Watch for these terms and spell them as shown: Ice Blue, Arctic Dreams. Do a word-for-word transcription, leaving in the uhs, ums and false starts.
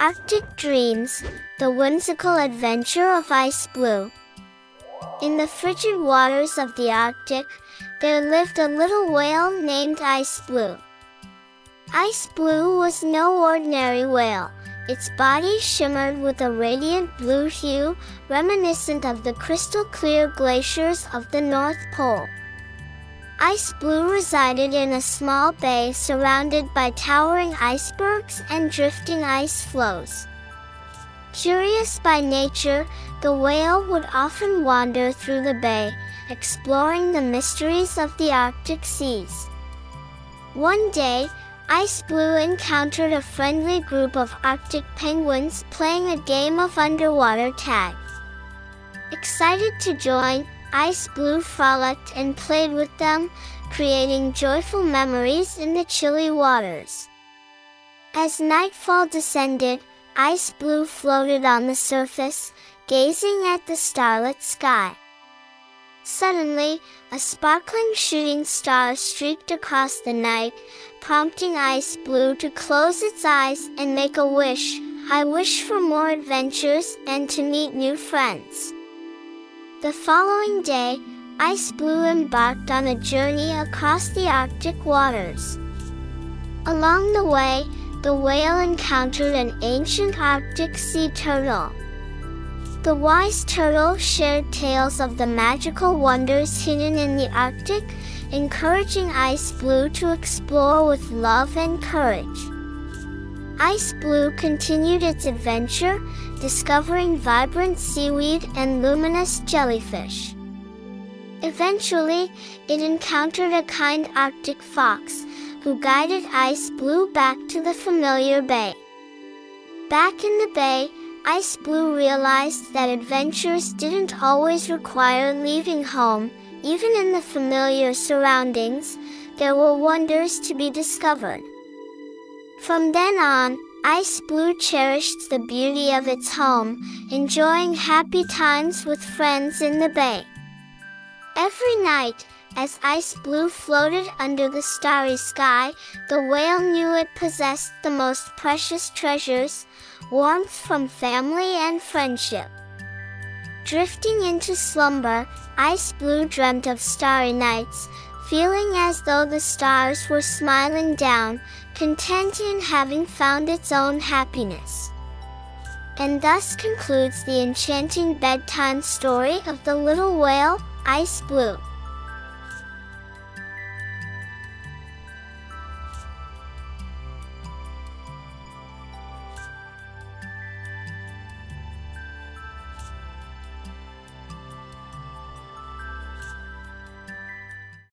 Arctic Dreams, the whimsical adventure of Ice Blue. In the frigid waters of the Arctic, there lived a little whale named Ice Blue. Ice Blue was no ordinary whale. Its body shimmered with a radiant blue hue, reminiscent of the crystal-clear glaciers of the North Pole. Ice Blue resided in a small bay surrounded by towering icebergs and drifting ice floes. Curious by nature, the whale would often wander through the bay, exploring the mysteries of the Arctic seas. One day, Ice Blue encountered a friendly group of Arctic penguins playing a game of underwater tag. Excited to join, Ice Blue frolicked and played with them, creating joyful memories in the chilly waters. As nightfall descended, Ice Blue floated on the surface, gazing at the starlit sky. Suddenly, a sparkling shooting star streaked across the night, prompting Ice Blue to close its eyes and make a wish. I wish for more adventures and to meet new friends. The following day, Ice Blue embarked on a journey across the Arctic waters. Along the way, the whale encountered an ancient Arctic sea turtle. The wise turtle shared tales of the magical wonders hidden in the Arctic, encouraging Ice Blue to explore with love and courage. Ice Blue continued its adventure, discovering vibrant seaweed and luminous jellyfish. Eventually, it encountered a kind Arctic fox, who guided Ice Blue back to the familiar bay. Back in the bay, Ice Blue realized that adventures didn't always require leaving home. Even in the familiar surroundings, there were wonders to be discovered. From then on, Ice Blue cherished the beauty of its home, enjoying happy times with friends in the bay. Every night, as Ice Blue floated under the starry sky, the whale knew it possessed the most precious treasures, warmth from family and friendship. Drifting into slumber, Ice Blue dreamt of starry nights, feeling as though the stars were smiling down, content in having found its own happiness. And thus concludes the enchanting bedtime story of the little whale, Ice Blue.